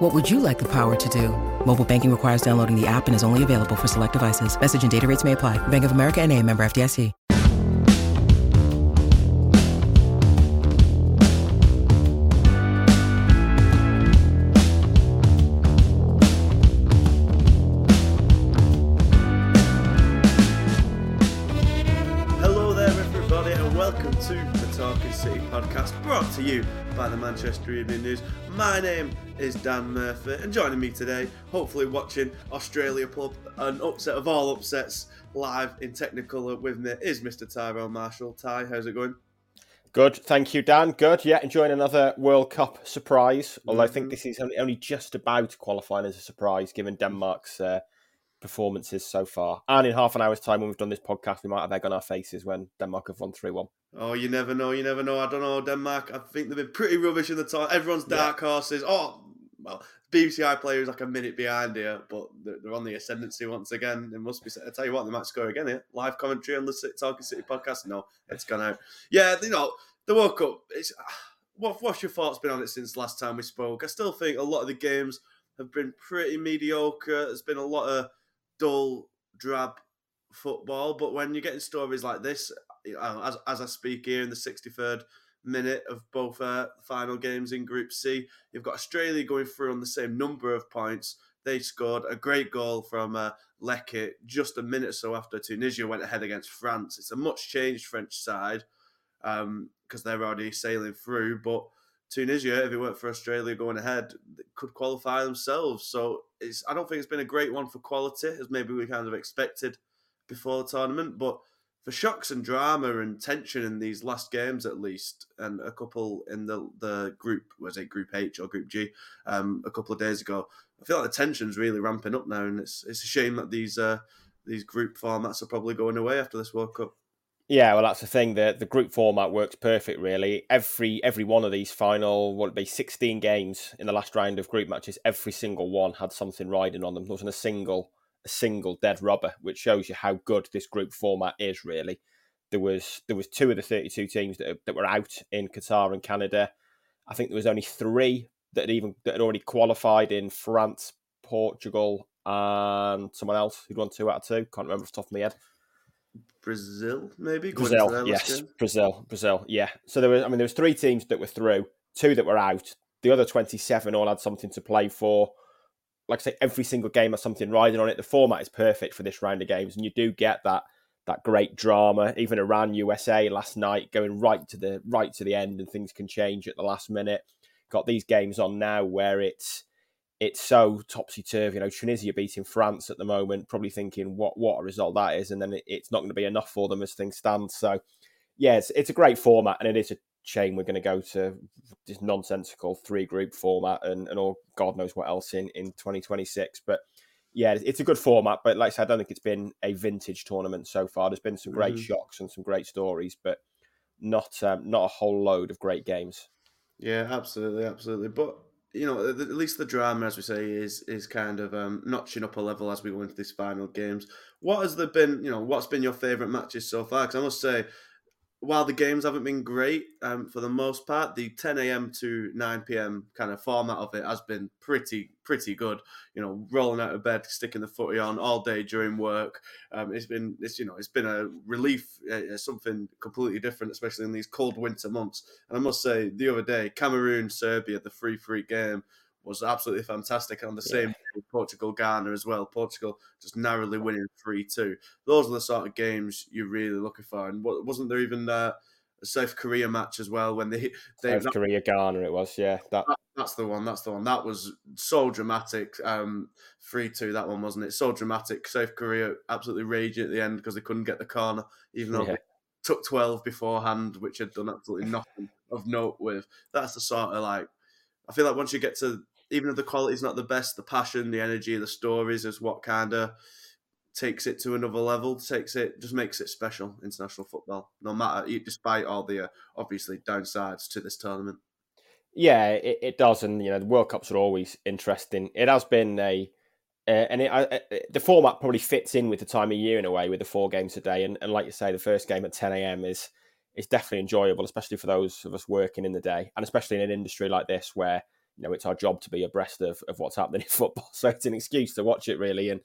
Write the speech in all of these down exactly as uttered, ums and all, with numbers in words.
What would you like the power to do? Mobile banking requires downloading the app and is only available for select devices. Message and data rates may apply. Bank of America N A, member F D I C. To you by the Manchester Evening News. My name is Dan Murphy, and joining me today, hopefully watching Australia Pub, an upset of all upsets, live in Technicolor with me, is Mister Tyrell Marshall. Ty, how's it going? Good, thank you, Dan. Good, yeah, enjoying another World Cup surprise, although mm-hmm. I think this is only, only just about qualifying as a surprise, given Denmark's uh, performances so far. And in half an hour's time, when we've done this podcast, we might have egg on our faces when Denmark have won three one. Oh, you never know, you never know. I don't know, Denmark, I think they've been pretty rubbish in the time. Everyone's dark yeah. horses. Oh, well, B B C iPlayer is like a minute behind here, but they're on the ascendancy once again. They must be, I tell you what, they might score again here. Live commentary on the Talking City podcast? No, it's gone out. Yeah, you know, the World Cup, it's, what, what's your thoughts been on it since last time we spoke? I still think a lot of the games have been pretty mediocre. There's been a lot of dull, drab football, but when you're getting stories like this, As, as I speak here in the sixty-third minute of both uh, final games in Group C, you've got Australia going through on the same number of points. They scored a great goal from uh, Leke just a minute or so after Tunisia went ahead against France. It's a much-changed French side because um, they're already sailing through, but Tunisia, if it weren't for Australia going ahead, could qualify themselves. So it's, I don't think it's been a great one for quality, as maybe we kind of expected before the tournament, but for shocks and drama and tension in these last games, at least, and a couple in the, the group, was it Group H or Group G, um, a couple of days ago, I feel like the tension's really ramping up now, and it's it's a shame that these uh, these group formats are probably going away after this World Cup. Yeah, well, that's the thing. The, the group format works perfect, really. Every every one of these final, what would be sixteen games in the last round of group matches, every single one had something riding on them. There wasn't a single a single dead rubber, which shows you how good this group format is, really. There was there was two of the thirty-two teams that, that were out in Qatar and Canada. I think there was only three that had, even, that had already qualified in France, Portugal, and someone else who'd won two out of two. Can't remember off the top of my head. Brazil, maybe? Brazil, yes. Brazil, Brazil, yeah. So there was, I mean, there was three teams that were through, two that were out. The other twenty-seven all had something to play for. Like I say, every single game has something riding on it. The format is perfect for this round of games, and you do get that that great drama. Even Iran, U S A last night, going right to the right to the end, and things can change at the last minute. Got these games on now where it's it's so topsy turvy. You know, Tunisia beating France at the moment, probably thinking what what a result that is, and then it, it's not going to be enough for them as things stand. So, yeah, it's, it's a great format, and it is a shame we're going to go to this nonsensical three-group format and, and all God knows what else in, in twenty twenty-six. But yeah, it's a good format. But like I said, I don't think it's been a vintage tournament so far. There's been some great mm-hmm. shocks and some great stories, but not um, not a whole load of great games. Yeah, absolutely, absolutely. But you know, at least the drama, as we say, is is kind of um, notching up a level as we go into these final games. What has there been? You know, what's been your favourite matches so far? Because I must say, while the games haven't been great, um, for the most part, the ten a.m. to nine p.m. kind of format of it has been pretty, pretty good. You know, rolling out of bed, sticking the footy on all day during work. Um, it's been, it's you know, it's been a relief, uh, something completely different, especially in these cold winter months. And I must say, the other day, Cameroon, Serbia, the three three game was absolutely fantastic. And on the yeah. same day with Portugal, Ghana as well. Portugal just narrowly winning three two. Those are the sort of games you're really looking for. And wasn't there even a South Korea match as well? When they, they South that, Korea, Ghana it was, yeah. That. That, that's the one, that's the one. That was so dramatic. Um, three two, that one, wasn't it? So dramatic. South Korea absolutely raging at the end because they couldn't get the corner, even though yeah. they took twelve beforehand, which had done absolutely nothing of note with. That's the sort of, like, I feel like once you get to, even if the quality's not the best, the passion, the energy, the stories is what kind of takes it to another level, takes it, just makes it special, international football, no matter, despite all the, uh, obviously, downsides to this tournament. Yeah, it, it does. And, you know, the World Cups are always interesting. It has been a, uh, and it, uh, the format probably fits in with the time of year in a way, with the four games a day. And, and like you say, the first game at ten a.m. is, is definitely enjoyable, especially for those of us working in the day, and especially in an industry like this where, you know, it's our job to be abreast of, of what's happening in football. So it's an excuse to watch it, really. And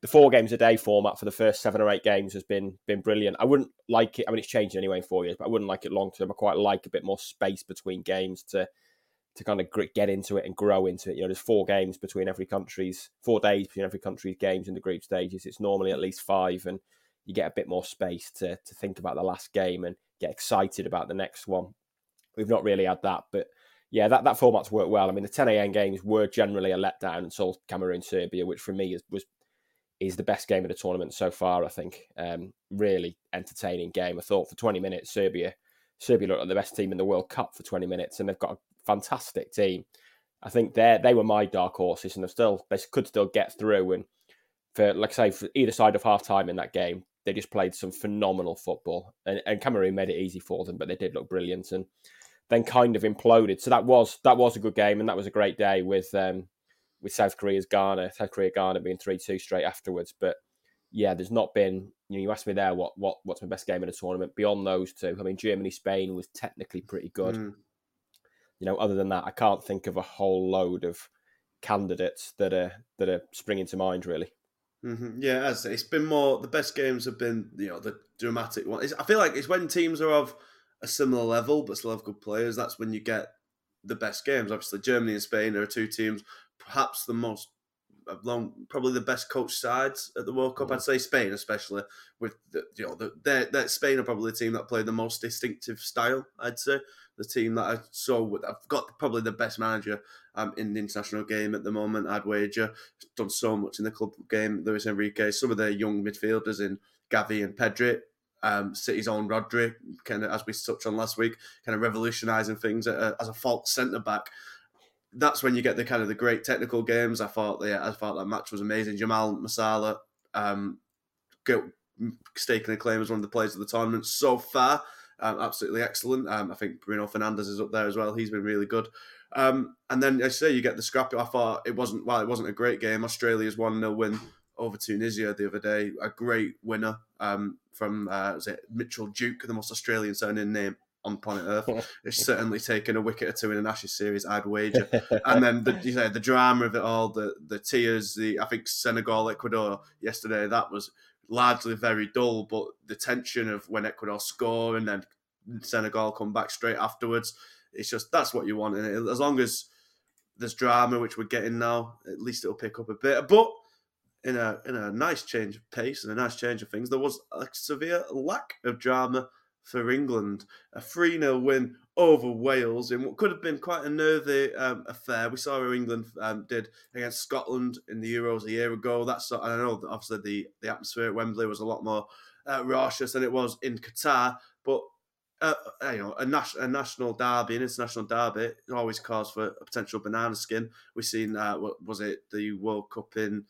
the four games a day format for the first seven or eight games has been been brilliant. I wouldn't like it. I mean, it's changed anyway in four years, but I wouldn't like it long term. I quite like a bit more space between games to to kind of get into it and grow into it. You know, there's four games between every country's, four days between every country's games in the group stages. It's normally at least five, and you get a bit more space to to think about the last game and get excited about the next one. We've not really had that, but yeah, that, that format's worked well. I mean, the ten a.m. games were generally a letdown until Cameroon, Serbia, which for me is, was is the best game of the tournament so far, I think. Um, really entertaining game. I thought for twenty minutes, Serbia Serbia looked like the best team in the World Cup for twenty minutes, and they've got a fantastic team. I think they they were my dark horses, and they still they could still get through. And for, like I say, for either side of half-time in that game, they just played some phenomenal football. And, and Cameroon made it easy for them, but they did look brilliant and then kind of imploded. So that was that was a good game, and that was a great day with... Um, with South Korea's Ghana, South Korea Ghana being three two straight afterwards. But yeah, there's not been, you know, you asked me there, what what what's my best game in the tournament? Beyond those two, I mean, Germany, Spain was technically pretty good. Mm. You know, other than that, I can't think of a whole load of candidates that are that are springing to mind, really. Mm-hmm. Yeah, as I say, it's been more, the best games have been, you know, the dramatic one. It's, I feel like it's when teams are of a similar level but still have good players, that's when you get the best games. Obviously, Germany and Spain are two teams, perhaps the most, probably the best coached sides at the World Cup. Mm. I'd say Spain, especially with the, you know, the, they're, they're Spain are probably the team that play the most distinctive style. I'd say the team that I saw, I've got probably the best manager um, in the international game at the moment. I'd wager he's done so much in the club game. Luis Enrique, some of their young midfielders in Gavi and Pedri. Um, City's own Rodri, kind of, as we touched on last week, kind of revolutionising things uh, as a false centre back. That's when you get the kind of the great technical games. I thought, yeah, I thought that match was amazing. Jamal Musiala, um, staking a claim as one of the players of the tournament so far, um, absolutely excellent. Um, I think Bruno Fernandes is up there as well. He's been really good. Um, and then I say you get the scrap. I thought it wasn't while well, it wasn't a great game. Australia's one nil win over Tunisia the other day, a great winner um, from uh, was it Mitchell Duke, the most Australian sounding name on planet Earth. It's certainly taken a wicket or two in an Ashes series, I'd wager. And then the, you know, the drama of it all, the the tears, the I think Senegal, Ecuador yesterday, that was largely very dull, but the tension of when Ecuador score and then Senegal come back straight afterwards, it's just, that's what you want. And as long as there's drama, which we're getting now, at least it'll pick up a bit. But in a in a nice change of pace and a nice change of things, there was a severe lack of drama for England. A three nil win over Wales in what could have been quite a nervy um, affair. We saw how England um, did against Scotland in the Euros a year ago. That's, I know, obviously the, the atmosphere at Wembley was a lot more uh, raucous than it was in Qatar, but uh, you know, a, nas- a national derby, an international derby, always calls for a potential banana skin. We've seen, uh, what was it, the World Cup in...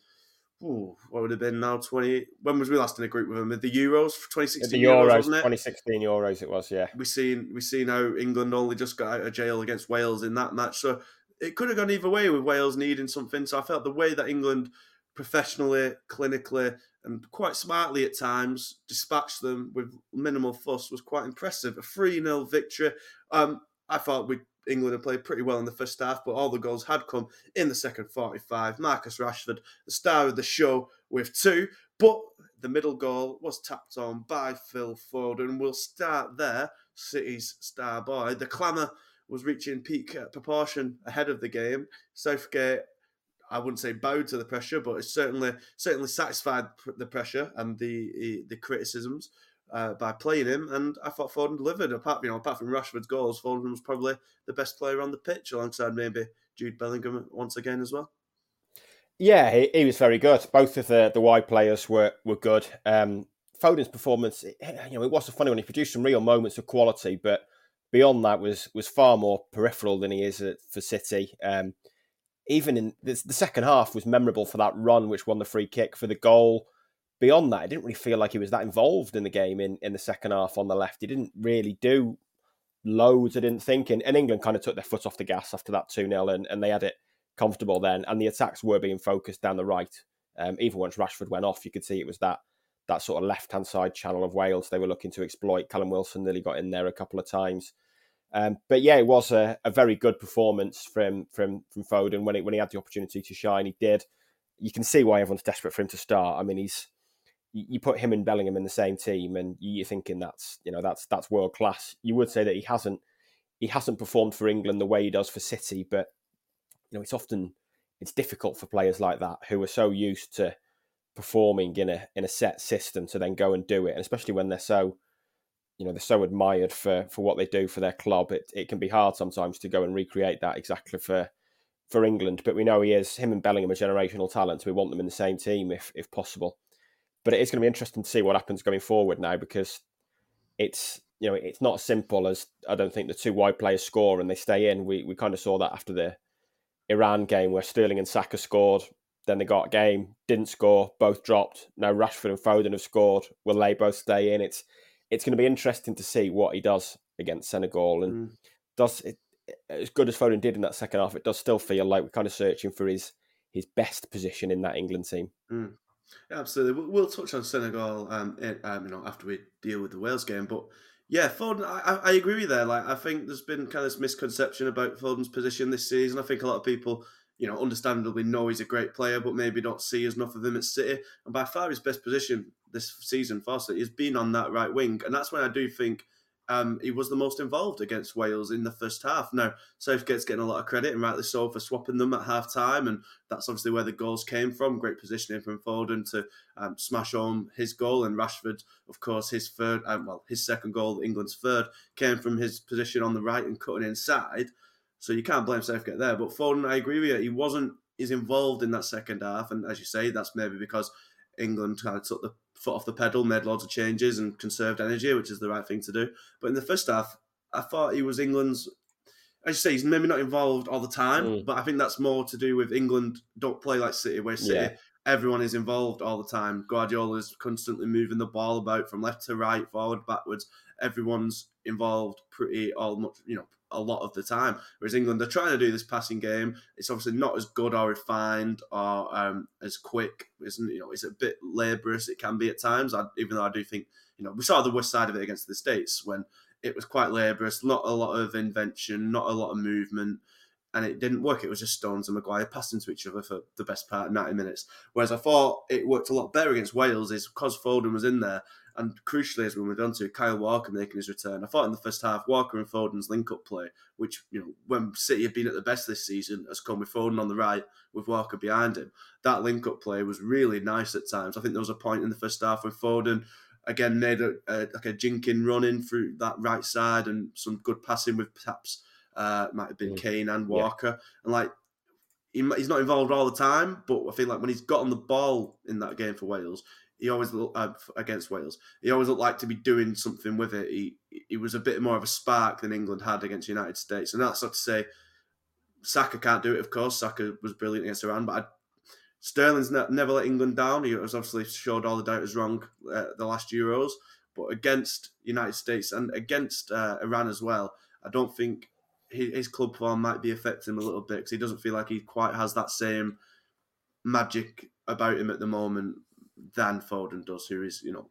Ooh, what would it have been now? twenty When was we last in a group with them? The Euros, twenty sixteen. The Euros, Euros wasn't it? twenty sixteen Euros, it was. Yeah, we seen we seen how England only just got out of jail against Wales in that match, so it could have gone either way with Wales needing something. So I felt the way that England, professionally, clinically, and quite smartly at times, dispatched them with minimal fuss was quite impressive. A three nil victory. Um, I thought we. England had played pretty well in the first half, but all the goals had come in the second forty-five. Marcus Rashford, the star of the show, with two, but the middle goal was tapped on by Phil Foden. We'll start there. City's star boy. The clamour was reaching peak proportion ahead of the game. Southgate, I wouldn't say bowed to the pressure, but it certainly certainly satisfied the pressure and the the criticisms. Uh, by playing him, and I thought Foden delivered. Apart, you know, apart from Rashford's goals, Foden was probably the best player on the pitch, alongside maybe Jude Bellingham once again as well. Yeah, he, he was very good. Both of the, the wide players were were good. Um, Foden's performance, it, you know, it was a funny one. He produced some real moments of quality, but beyond that was was far more peripheral than he is at, for City. Um, even in the, the second half was memorable for that run, which won the free kick for the goal. beyond that, I didn't really feel like he was that involved in the game in, in the second half on the left. He didn't really do loads, I didn't think. And, and England kind of took their foot off the gas after that two nil, and, and they had it comfortable then. And the attacks were being focused down the right. Um, even once Rashford went off, you could see it was that that sort of left-hand side channel of Wales they were looking to exploit. Callum Wilson nearly got in there a couple of times. Um, but yeah, it was a, a very good performance from from from Foden. When he, when he had the opportunity to shine, he did. You can see why everyone's desperate for him to start. I mean, he's you put him and Bellingham in the same team, and you're thinking that's you know that's that's world class. You would say that he hasn't he hasn't performed for England the way he does for City, but you know it's often it's difficult for players like that who are so used to performing in a in a set system to then go and do it, and especially when they're so. You know, they're so admired for, for what they do for their club. It it can be hard sometimes to go and recreate that exactly for for England. But we know he is, him and Bellingham are generational talents. We want them in the same team if if possible. But it is going to be interesting to see what happens going forward now, because it's, you know, it's not as simple as I don't think the two wide players score and they stay in. We we kind of saw that after the Iran game where Sterling and Saka scored. Then they got a game, didn't score, both dropped. Now Rashford and Foden have scored. Will they both stay in? It's It's going to be interesting to see what he does against Senegal. And mm. does it, as good as Foden did in that second half, it does still feel like we're kind of searching for his his best position in that England team. Mm. Absolutely. We'll touch on Senegal um, in, um, you know, after we deal with the Wales game. But yeah, Foden, I, I agree with you there. Like, I think there's been kind of this misconception about Foden's position this season. I think a lot of people, you know, understandably know he's a great player, but maybe don't see as enough of him at City. And by far his best position this season for City has been on that right wing. And that's when I do think um, he was the most involved against Wales in the first half. Now, Southgate's getting a lot of credit, and rightly so, for swapping them at half-time. And that's obviously where the goals came from. Great positioning from Foden to um, smash home his goal. And Rashford, of course, his third, um, well, his second goal, England's third, came from his position on the right and cutting inside. So you can't blame Southgate there. But Foden, I agree with you. He wasn't is involved in that second half. And as you say, that's maybe because England kind of took the foot off the pedal, made loads of changes and conserved energy, which is the right thing to do. But in the first half, I thought he was England's... As you say, he's maybe not involved all the time, mm. but I think that's more to do with England don't play like City, where City, yeah. everyone is involved all the time. Guardiola is constantly moving the ball about from left to right, forward, backwards. Everyone's involved pretty all much, you know, a lot of the time. Whereas England, they're trying to do this passing game. It's obviously not as good or refined or um, as quick. It's, you know, it's a bit laborious. It can be at times, I, even though I do think, you know, we saw the worst side of it against the States when it was quite laborious, not a lot of invention, not a lot of movement, and it didn't work. It was just Stones and Maguire passing to each other for the best part of ninety minutes. Whereas I thought it worked a lot better against Wales is because Foden was in there. And crucially, as we moved on to, Kyle Walker making his return. I thought in the first half, Walker and Foden's link-up play, which, you know, when City have been at the best this season, has come with Foden on the right, with Walker behind him. That link-up play was really nice at times. I think there was a point in the first half where Foden, again, made a, a, like a jinking run in through that right side and some good passing with perhaps, uh, might have been mm. Kane and Walker. Yeah. And, like, he, he's not involved all the time, but I feel like when he's got on the ball in that game for Wales, He always looked, uh, against Wales. He always looked like to be doing something with it. He he was a bit more of a spark than England had against the United States, and that's not to say Saka can't do it. Of course, Saka was brilliant against Iran, but I, Sterling's ne- never let England down. He was obviously showed all the doubters wrong uh, the last Euros, but against United States and against uh, Iran as well, I don't think his, his club form might be affecting him a little bit because he doesn't feel like he quite has that same magic about him at the moment than Foden does, who is, you know,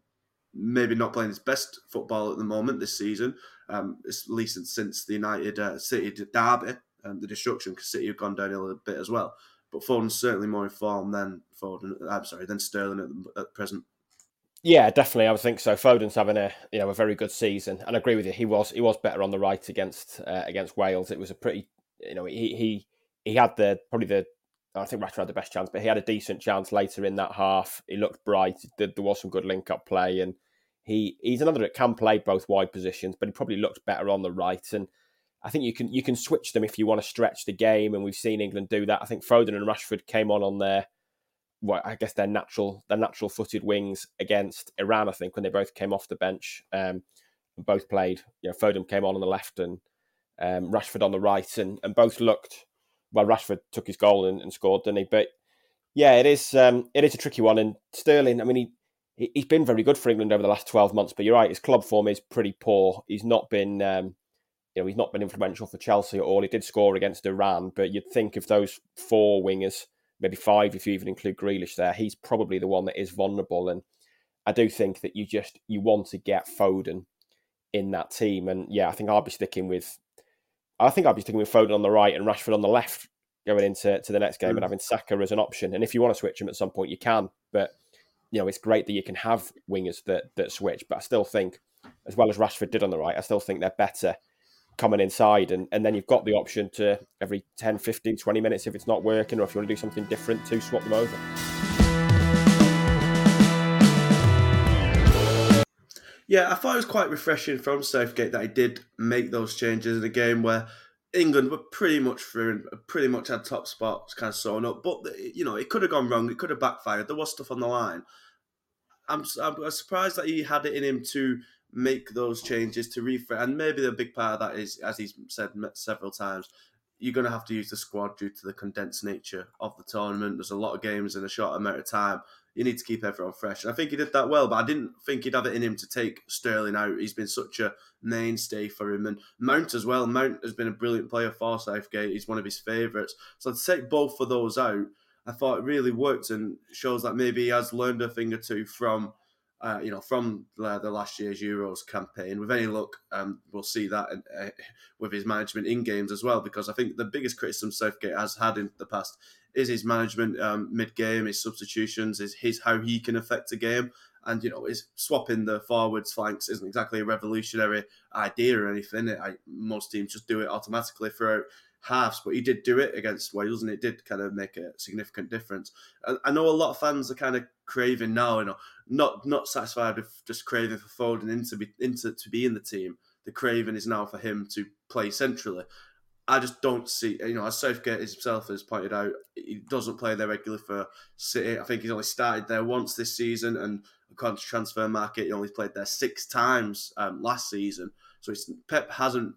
maybe not playing his best football at the moment this season, um, at least since the United uh, City derby and the destruction, because City have gone down a little bit as well. But Foden's certainly more informed than Foden. I'm sorry, than Sterling at, at present. Yeah, definitely, I would think so. Foden's having a you know a very good season, and I agree with you. He was he was better on the right against uh, against Wales. It was a pretty you know he he he had the probably the. I think Rashford had the best chance, but he had a decent chance later in that half. He looked bright. There was some good link-up play, and he he's another that can play both wide positions, but he probably looked better on the right. And I think you can you can switch them if you want to stretch the game, and we've seen England do that. I think Foden and Rashford came on on their, well, I guess their natural their natural footed wings against Iran. I think when they both came off the bench, um, and both played. You know, Foden came on on the left and um, Rashford on the right, and and both looked. Well, Rashford took his goal and, and scored, didn't he? But yeah, it is um, it is a tricky one. And Sterling, I mean, he he's been very good for England over the last twelve months, but you're right, his club form is pretty poor. He's not been, um, you know, he's not been influential for Chelsea at all. He did score against Iran, but you'd think of those four wingers, maybe five if you even include Grealish there, he's probably the one that is vulnerable. And I do think that you just, you want to get Foden in that team. And yeah, I think I'll be sticking with, I think I'll be sticking with Foden on the right and Rashford on the left going into to the next game mm. and having Saka as an option. And if you want to switch him at some point, you can, but you know, it's great that you can have wingers that that switch, but I still think, as well as Rashford did on the right, I still think they're better coming inside. And, and then you've got the option to every ten, fifteen, twenty minutes, if it's not working, or if you want to do something different, to swap them over. Yeah, I thought it was quite refreshing from Southgate that he did make those changes in a game where England were pretty much through and pretty much had top spots kind of sewn up. But, you know, it could have gone wrong. It could have backfired. There was stuff on the line. I'm, I'm surprised that he had it in him to make those changes, to refresh. And maybe the big part of that is, as he's said several times, you're going to have to use the squad due to the condensed nature of the tournament. There's a lot of games in a short amount of time. You need to keep everyone fresh. And I think he did that well, but I didn't think he'd have it in him to take Sterling out. He's been such a mainstay for him. And Mount as well. Mount has been a brilliant player for Southgate. He's one of his favourites. So to take both of those out, I thought it really worked and shows that maybe he has learned a thing or two from uh, you know, from uh, the last year's Euros campaign. With any luck, um, we'll see that in, uh, with his management in games as well, because I think the biggest criticism Southgate has had in the past is his management um, mid-game, his substitutions, is his how he can affect a game. And, you know, his swapping the forwards flanks isn't exactly a revolutionary idea or anything. It, I, most teams just do it automatically throughout halves, but he did do it against Wales and it did kind of make a significant difference. I, I know a lot of fans are kind of craving now, you know, not not satisfied with just craving for Foden into be, into to be in the team. The craving is now for him to play centrally. I just don't see, you know, as Southgate himself has pointed out, he doesn't play there regularly for City. I think he's only started there once this season, and according to Transfer Market, he only played there six times um, last season. So it's, Pep hasn't,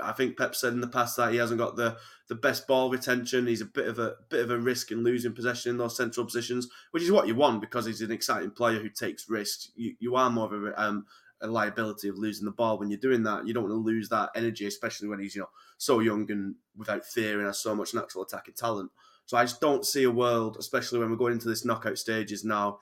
I think Pep said in the past that he hasn't got the, the best ball retention. He's a bit of a bit of a risk in losing possession in those central positions, which is what you want because he's an exciting player who takes risks. You you are more of a um, a liability of losing the ball when you're doing that. You don't want to lose that energy, especially when he's, you know, so young and without fear and has so much natural attacking talent. So I just don't see a world, especially when we're going into this knockout stages now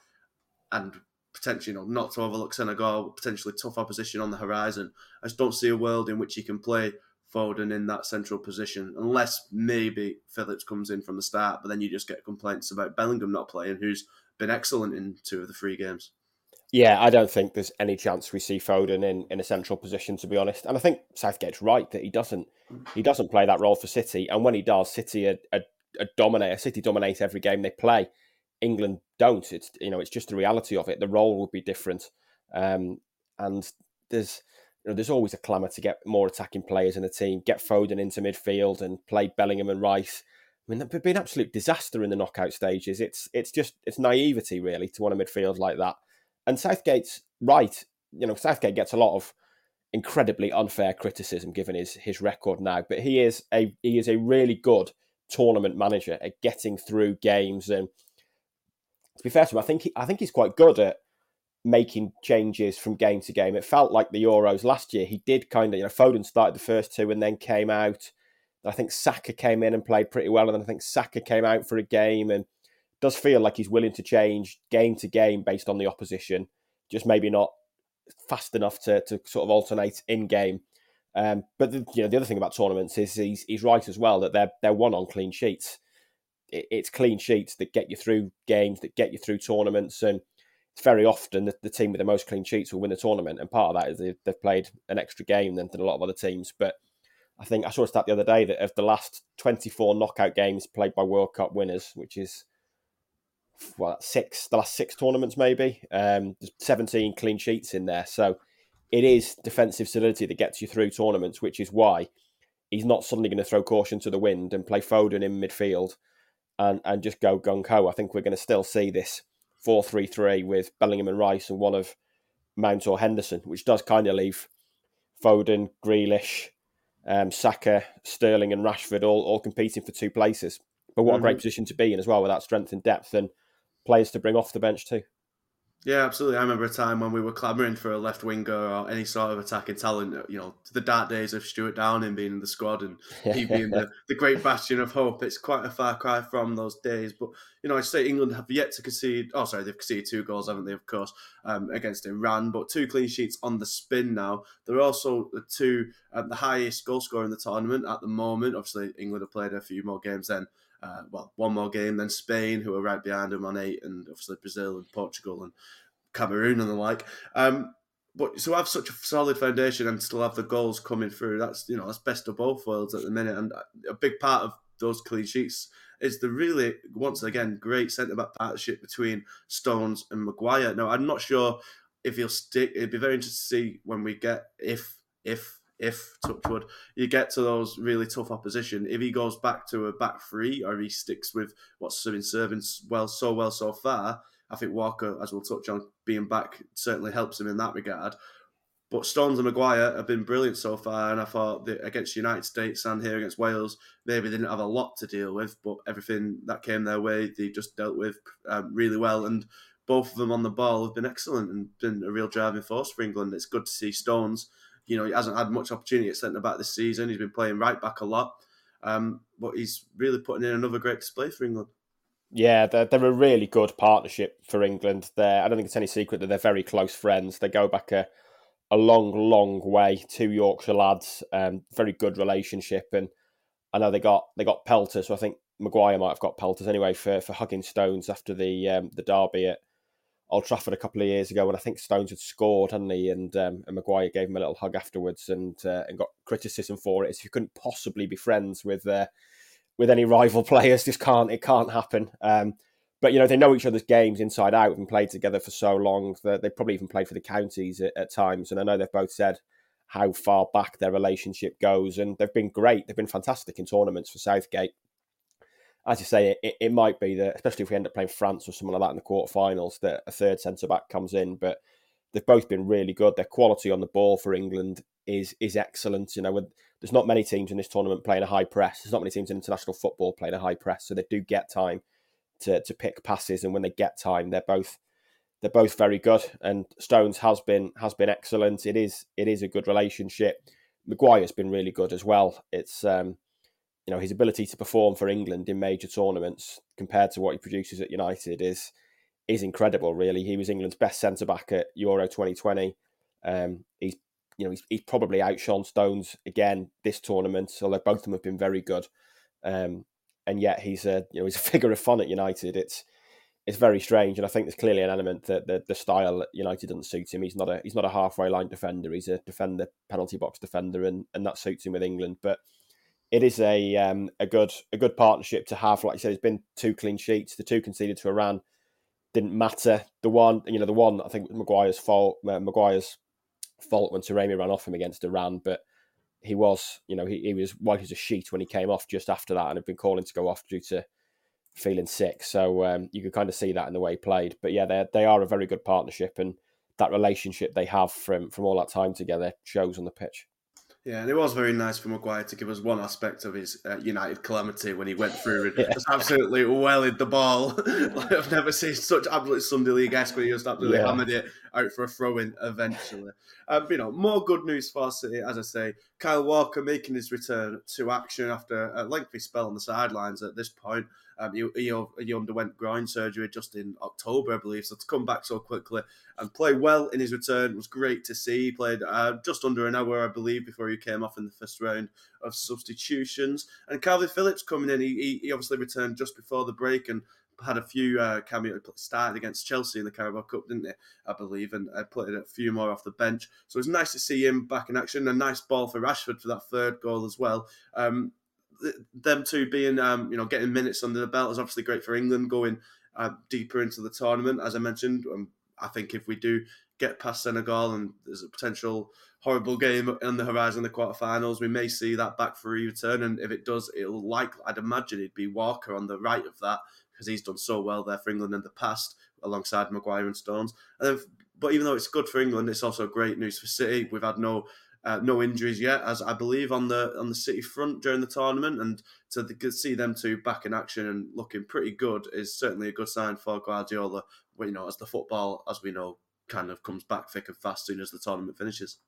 and potentially, you know, not to overlook Senegal, potentially tough opposition on the horizon. I just don't see a world in which he can play Foden in that central position, unless maybe Phillips comes in from the start, but then you just get complaints about Bellingham not playing, who's been excellent in two of the three games. Yeah, I don't think there's any chance we see Foden in, in a central position, to be honest. And I think Southgate's right that he doesn't he doesn't play that role for City. And when he does, City are, are, are dominate. City dominate every game they play. England don't. It's you know it's just the reality of it. The role would be different. Um, and there's you know there's always a clamour to get more attacking players in the team. Get Foden into midfield and play Bellingham and Rice. I mean, that would be an absolute disaster in the knockout stages. It's it's just it's naivety really to want a midfield like that. And Southgate's right. You know, Southgate gets a lot of incredibly unfair criticism given his his record now, but he is a he is a really good tournament manager at getting through games. And to be fair to him, I think he, I think he's quite good at making changes from game to game. It felt like the Euros last year. He did kind of, you know, Foden started the first two and then came out. I think Saka came in and played pretty well, and then I think Saka came out for a game and. Does feel like he's willing to change game to game based on the opposition, just maybe not fast enough to to sort of alternate in game. Um, but the, you know, the other thing about tournaments is he's he's right as well that they're they're won on clean sheets. It, it's clean sheets that get you through games, that get you through tournaments, and it's very often that the team with the most clean sheets will win the tournament. And part of that is they've, they've played an extra game than, than a lot of other teams. But I think I saw a stat the other day that of the last twenty-four knockout games played by World Cup winners, which is well, that's six, the last six tournaments maybe, um, there's seventeen clean sheets in there. So it is defensive solidity that gets you through tournaments, which is why he's not suddenly going to throw caution to the wind and play Foden in midfield and, and just go gung-ho. I think we're going to still see this four three three with Bellingham and Rice and one of Mount or Henderson, which does kind of leave Foden, Grealish, um, Saka, Sterling and Rashford all, all competing for two places. But what mm-hmm. a great position to be in as well with that strength and depth and players to bring off the bench too. Yeah, absolutely. I remember a time when we were clamouring for a left winger or any sort of attacking talent, you know, to the dark days of Stuart Downing being in the squad and he being the, the great bastion of hope. It's quite a far cry from those days. But, you know, I say England have yet to concede. Oh, sorry, they've conceded two goals, haven't they, of course, um, against Iran. But two clean sheets on the spin now. They're also the two, uh, the highest goal scorer in the tournament at the moment. Obviously, England have played a few more games then. Uh, well, one more game, then Spain, who are right behind them on eight, and obviously Brazil and Portugal and Cameroon and the like. Um, but so have such a solid foundation and still have the goals coming through. That's, you know, that's best of both worlds at the minute. And a big part of those clean sheets is the really, once again, great centre-back partnership between Stones and Maguire. Now, I'm not sure if he'll stick. It'd be very interesting to see when we get, if, if, if, touchwood, you get to those really tough opposition, if he goes back to a back three or he sticks with what's been serving well so well so far. I think Walker, as we'll touch on, being back certainly helps him in that regard. But Stones and Maguire have been brilliant so far, and I thought that against the United States and here against Wales, maybe they didn't have a lot to deal with, but everything that came their way, they just dealt with um, really well. And both of them on the ball have been excellent and been a real driving force for England. It's good to see Stones. You know, he hasn't had much opportunity at centre-back this season. He's been playing right-back a lot. Um, but he's really putting in another great display for England. Yeah, they're, they're a really good partnership for England. They're, I don't think it's any secret that they're very close friends. They go back a, a long, long way, two Yorkshire lads. Um, very good relationship. And I know they got they got pelters, so I think Maguire might have got pelters anyway for, for hugging Stones after the um, the derby at Old Trafford a couple of years ago, when I think Stones had scored, hadn't he? And, um, and Maguire gave him a little hug afterwards, and uh, and got criticism for it. So you couldn't possibly be friends with uh, with any rival players. Just can't. It can't happen. Um, but you know, they know each other's games inside out and played together for so long that they probably even played for the counties at, at times. And I know they've both said how far back their relationship goes, and they've been great. They've been fantastic in tournaments for Southgate. As you say, it, it might be that, especially if we end up playing France or someone like that in the quarterfinals, that a third centre-back comes in. But they've both been really good. Their quality on the ball for England is is excellent. You know, with, there's not many teams in this tournament playing a high press. There's not many teams in international football playing a high press. So they do get time to to pick passes, and when they get time, they're both they're both very good. And Stones has been has been excellent. It is it is a good relationship. Maguire's been really good as well. It's um. You know, his ability to perform for England in major tournaments compared to what he produces at United is is incredible, really. He was England's best centre-back at Euro twenty twenty. Um, he's, you know, he's, he's probably outshone Stones again this tournament, although both of them have been very good. Um, and yet he's a, you know, he's a figure of fun at United. It's it's very strange, and I think there's clearly an element that the, the style at United doesn't suit him. He's not a he's not a halfway line defender. He's a defender, penalty box defender, and and that suits him with England, but. It is a um, a good a good partnership to have. Like you said, there's been two clean sheets. The two conceded to Iran didn't matter. The one, you know, the one I think was Maguire's fault. Uh, Maguire's fault when Taremi ran off him against Iran, but he was, you know, he, he was white as a sheet when he came off just after that, and had been calling to go off due to feeling sick. So um, you could kind of see that in the way he played. But yeah, they they are a very good partnership, and that relationship they have from from all that time together shows on the pitch. Yeah, and it was very nice for Maguire to give us one aspect of his uh, United calamity when he went through and yeah. just absolutely welled the ball. Like, I've never seen such absolute Sunday League-esque when he just absolutely yeah. hammered it out for a throw-in eventually. Um, you know, more good news for City, as I say. Kyle Walker making his return to action after a lengthy spell on the sidelines at this point. Um, he, he, he underwent groin surgery just in October, I believe, so to come back so quickly and play well in his return was great to see. He played uh, just under an hour, I believe, before he came off in the first round of substitutions. And Calvin Phillips coming in, he, he obviously returned just before the break and had a few uh, cameo started against Chelsea in the Carabao Cup, didn't it? I believe, and uh, played a few more off the bench. So it's nice to see him back in action. A nice ball for Rashford for that third goal as well. Um, th- them two being, um, you know, getting minutes under the belt is obviously great for England going uh, deeper into the tournament, as I mentioned. Um, I think if we do get past Senegal and there's a potential horrible game on the horizon in the quarterfinals, we may see that back three return. And if it does, it'll likely, I'd imagine it'd be Walker on the right of that, because he's done so well there for England in the past, alongside Maguire and Stones. And then, but even though it's good for England, it's also great news for City. We've had no uh, no injuries yet, as I believe, on the on the City front during the tournament. And to see them two back in action and looking pretty good is certainly a good sign for Guardiola you know, as the football, as we know, kind of comes back thick and fast soon as the tournament finishes.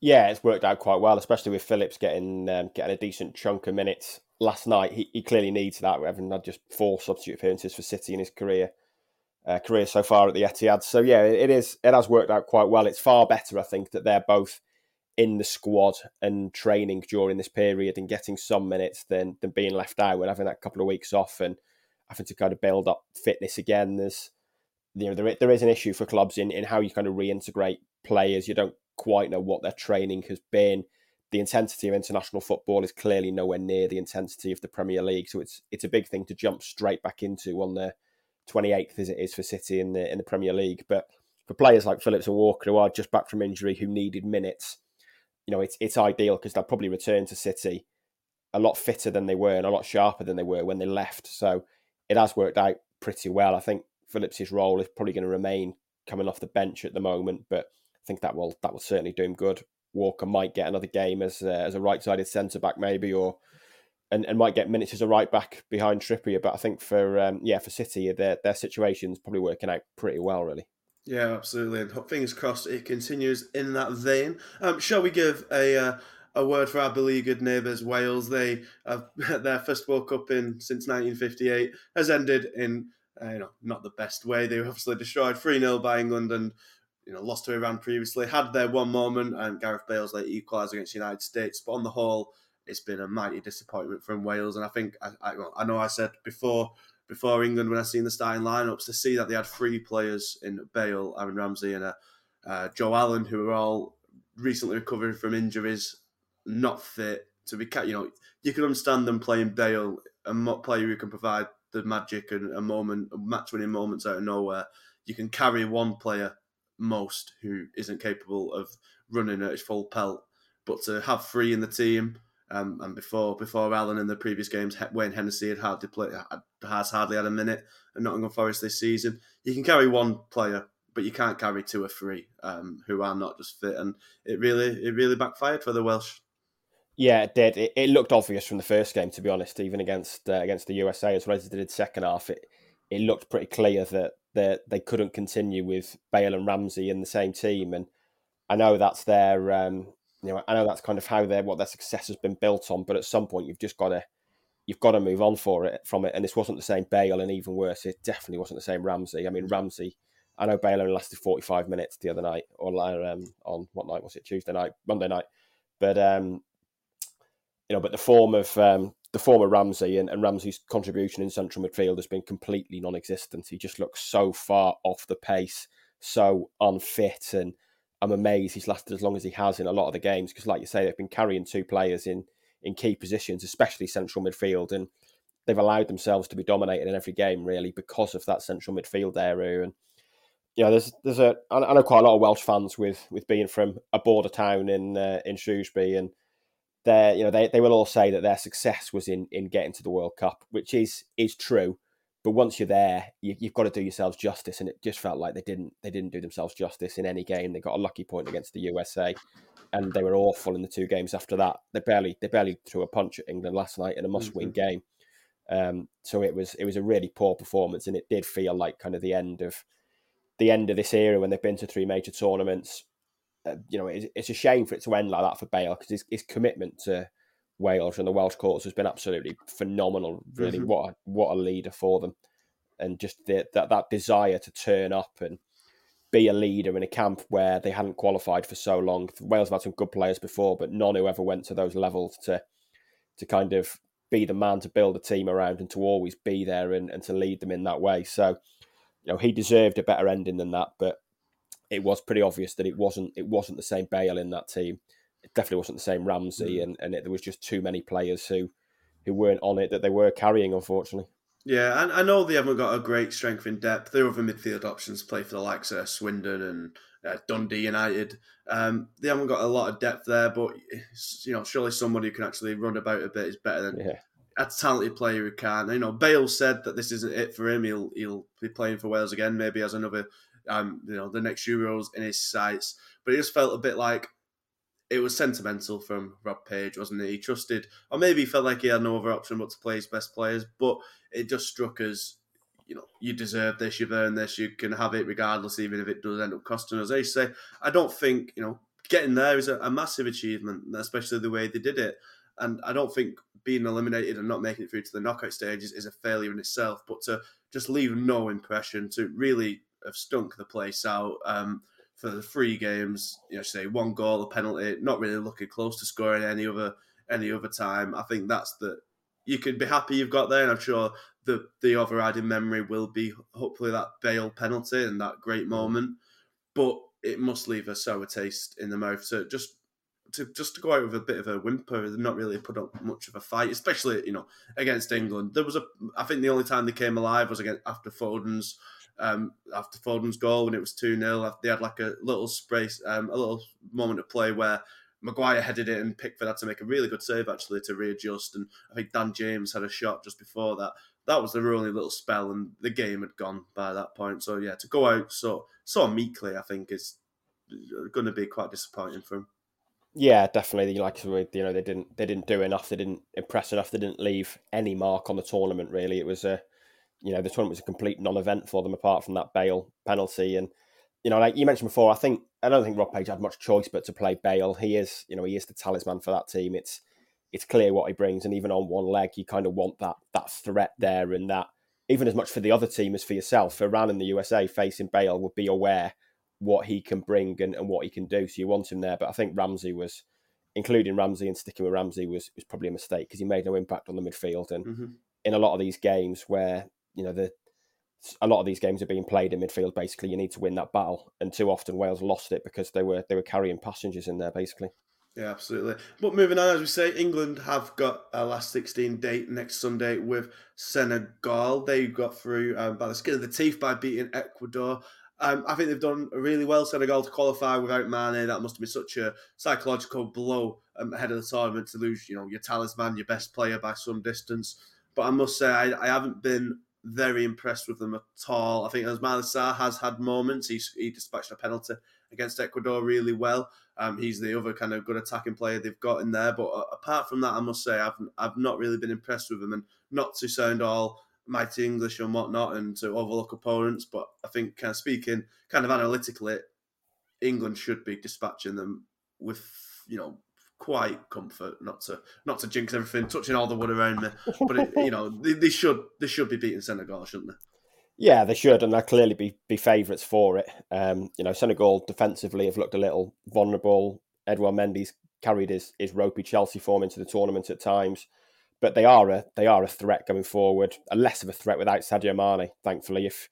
Yeah, it's worked out quite well, especially with Phillips getting um, getting a decent chunk of minutes last night. He, he clearly needs that, having had just four substitute appearances for City in his career uh, career so far at the Etihad. So yeah, it is it has worked out quite well. It's far better, I think, that they're both in the squad and training during this period and getting some minutes than than being left out and having that couple of weeks off and having to kind of build up fitness again. There's you know there there is an issue for clubs in in how you kind of reintegrate players. You don't quite know what their training has been. The intensity of international football is clearly nowhere near the intensity of the Premier League, so it's it's a big thing to jump straight back into on the twenty-eighth as it is for City in the in the Premier League. But for players like Phillips and Walker, who are just back from injury, who needed minutes, you know, it's it's ideal because they'll probably return to City a lot fitter than they were and a lot sharper than they were when they left. So it has worked out pretty well. I think Phillips' role is probably going to remain coming off the bench at the moment, but I think that will that will certainly do him good. Walker might get another game as a, as a right-sided centre-back maybe, or and, and might get minutes as a right-back behind Trippier. But I think for um, yeah for City, their their situation's probably working out pretty well, really. Yeah, absolutely. And fingers crossed it continues in that vein. Um, shall we give a uh, a word for our beleaguered neighbours, Wales? They have, their first World Cup in since nineteen fifty-eight has ended in uh, you know not the best way. They were obviously destroyed three nil by England and, you know, lost to Iran previously, had their one moment, and Gareth Bale's late equaliser against the United States. But on the whole, it's been a mighty disappointment from Wales. And I think, I, I, well, I know I said before before England, when I seen the starting lineups, to see that they had three players in Bale, Aaron Ramsey and a, uh, Joe Allen, who were all recently recovering from injuries, not fit to be, you know, you can understand them playing Bale, a player who can provide the magic and a moment, match-winning moments out of nowhere. You can carry one player most who isn't capable of running at his full pelt, but to have three in the team, um, and before before Allen in the previous games, Wayne Hennessy had hardly played, has hardly had a minute at Nottingham Forest this season. You can carry one player, but you can't carry two or three um, who are not just fit, and it really it really backfired for the Welsh. Yeah, it did. It, it looked obvious from the first game, to be honest, even against uh, against the U S A as well as it did second half. It it looked pretty clear that They they couldn't continue with Bale and Ramsey in the same team, and I know that's their um, you know I know that's kind of how their what their success has been built on. But at some point, you've just got to you've got to move on for it from it. And this wasn't the same Bale, and even worse, it definitely wasn't the same Ramsey. I mean, Ramsey, I know Bale only lasted forty-five minutes the other night, or um, on what night was it? Tuesday night, Monday night. But um, you know, but the form of um, the former Ramsey and, and Ramsey's contribution in central midfield has been completely non-existent. He just looks so far off the pace, so unfit, and I'm amazed he's lasted as long as he has in a lot of the games because, like you say, they've been carrying two players in, in key positions, especially central midfield, and they've allowed themselves to be dominated in every game, really, because of that central midfield area. And, you know, there's there's a I know quite a lot of Welsh fans with with being from a border town in uh, in Shrewsbury, and They, you know, they, they will all say that their success was in, in getting to the World Cup, which is is true. But once you're there, you, you've got to do yourselves justice, and it just felt like they didn't they didn't do themselves justice in any game. They got a lucky point against the U S A, and they were awful in the two games after that. They barely they barely threw a punch at England last night in a must-win mm-hmm. game. Um, so it was it was a really poor performance, and it did feel like kind of the end of the end of this era when they've been to three major tournaments. Uh, you know, it's, it's a shame for it to end like that for Bale because his, his commitment to Wales and the Welsh cause has been absolutely phenomenal. Really, mm-hmm. what a, what a leader for them, and just the, that that desire to turn up and be a leader in a camp where they hadn't qualified for so long. Wales have had some good players before, but none who ever went to those levels to to kind of be the man to build a team around and to always be there and, and to lead them in that way. So, you know, he deserved a better ending than that, but it was pretty obvious that it wasn't it wasn't the same Bale in that team. It definitely wasn't the same Ramsey, and, and it, there was just too many players who, who weren't on it that they were carrying, unfortunately. Yeah, and I know they haven't got a great strength in depth. Their other midfield options play for the likes of Swindon and uh, Dundee United. Um, they haven't got a lot of depth there, but you know, surely somebody who can actually run about a bit is better than yeah. a talented player who can't. You know, Bale said that this isn't it for him. He'll he'll be playing for Wales again, maybe as another. Um, you know, the next Euros in his sights. But it just felt a bit like it was sentimental from Rob Page, wasn't it? He trusted, or maybe he felt like he had no other option but to play his best players, but it just struck us you know, you deserve this, you've earned this, you can have it regardless, even if it does end up costing us. I say, I don't think, you know, getting there is a, a massive achievement, especially the way they did it. And I don't think being eliminated and not making it through to the knockout stages is a failure in itself. But to just leave no impression, to really have stunk the place out um, for the three games, you know, say one goal, a penalty, not really looking close to scoring any other any other time. I think that's the you can be happy you've got there, and I'm sure the the overriding memory will be hopefully that Bale penalty and that great moment. But it must leave a sour taste in the mouth. So just. To just to go out with a bit of a whimper, they've not really put up much of a fight, especially, you know, against England. There was a, I think the only time they came alive was against after Foden's, um, after Foden's goal when it was two nil. They had like a little space, um, a little moment of play where Maguire headed it and Pickford had to make a really good save actually to readjust. And I think Dan James had a shot just before that. That was their only little spell, and the game had gone by that point. So yeah, to go out so so meekly, I think is going to be quite disappointing for him. Yeah, definitely. Like you know, they didn't they didn't do enough. They didn't impress enough. They didn't leave any mark on the tournament. Really, it was a, you know, the tournament was a complete non-event for them apart from that Bale penalty. And you know, like you mentioned before, I think I don't think Rob Page had much choice but to play Bale. He is, you know, he is the talisman for that team. It's it's clear what he brings, and even on one leg, you kind of want that that threat there, and that even as much for the other team as for yourself. Iran and the U S A facing Bale would be aware what he can bring and, and what he can do. So you want him there. But I think Ramsey was, including Ramsey and sticking with Ramsey was, was probably a mistake because he made no impact on the midfield. And mm-hmm. in a lot of these games where, you know, the a lot of these games are being played in midfield, basically, you need to win that battle. And too often Wales lost it because they were they were carrying passengers in there, basically. Yeah, absolutely. But moving on, as we say, England have got a last sixteen date next Sunday with Senegal. They got through um, by the skin of the teeth by beating Ecuador. Um, I think they've done really well, Senegal, to qualify without Mane. That must be such a psychological blow um, ahead of the tournament to lose, you know, your talisman, your best player by some distance. But I must say, I, I haven't been very impressed with them at all. I think Ismail Sarr has had moments. He's, he dispatched a penalty against Ecuador really well. Um, he's the other kind of good attacking player they've got in there. But uh, apart from that, I must say, I've I've not really been impressed with them. And not to sound all mighty English and whatnot and to overlook opponents, but I think kind of speaking kind of analytically, England should be dispatching them with, you know, quite comfort, not to not to jinx everything, touching all the wood around me, but it, you know, they, they should they should be beating Senegal, shouldn't they? Yeah, they should, and they'll clearly be, be favourites for it. Um, you know, Senegal defensively have looked a little vulnerable. Edouard Mendy's carried his, his ropey Chelsea form into the tournament at times. But they are a they are a threat going forward, a less of a threat without Sadio Mane. Thankfully, if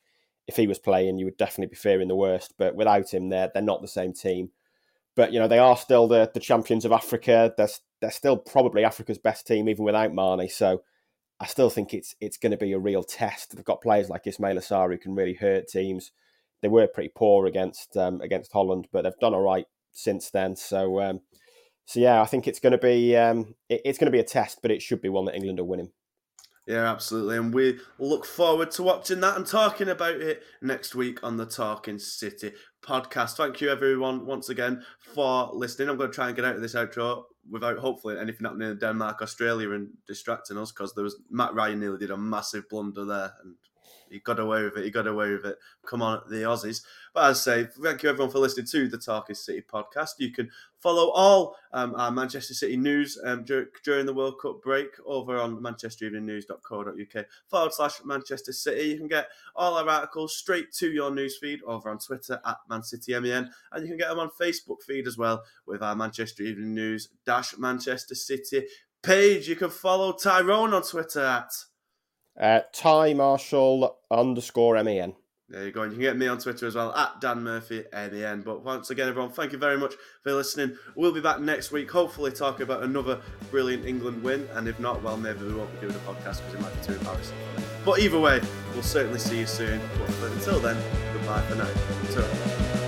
if he was playing, you would definitely be fearing the worst. But without him, they're they're not the same team. But you know, they are still the the champions of Africa. They're they're still probably Africa's best team even without Mane. So I still think it's it's going to be a real test. They've got players like Ismail Sarr who can really hurt teams. They were pretty poor against um, against Holland, but they've done all right since then. So. Um, So yeah, I think it's going to be um, it, it's going to be a test, but it should be one that England are winning. Yeah, absolutely, and we look forward to watching that and talking about it next week on the Talking City podcast. Thank you, everyone, once again for listening. I'm going to try and get out of this outro without hopefully anything happening in Denmark, Australia, and distracting us because there was Matt Ryan nearly did a massive blunder there, and he got away with it. He got away with it. Come on, the Aussies. But as I say, thank you everyone for listening to the Talking City podcast. You can follow all um, our Manchester City news um, dur- during the World Cup break over on manchester evening news dot co dot uk forward slash Manchester City. You can get all our articles straight to your newsfeed over on Twitter at Man City M E N, and you can get them on Facebook feed as well with our Manchester Evening News dash Manchester City page. You can follow Tyrone on Twitter at Uh, Ty Marshall underscore M E N. There you go. And you can get me on Twitter as well at Dan Murphy M E N. But once again, everyone, thank you very much for listening. We'll be back next week, hopefully talking about another brilliant England win. And if not, well, maybe we won't be doing a podcast because it might be too embarrassing. But either way, we'll certainly see you soon. But until then, goodbye for now. Until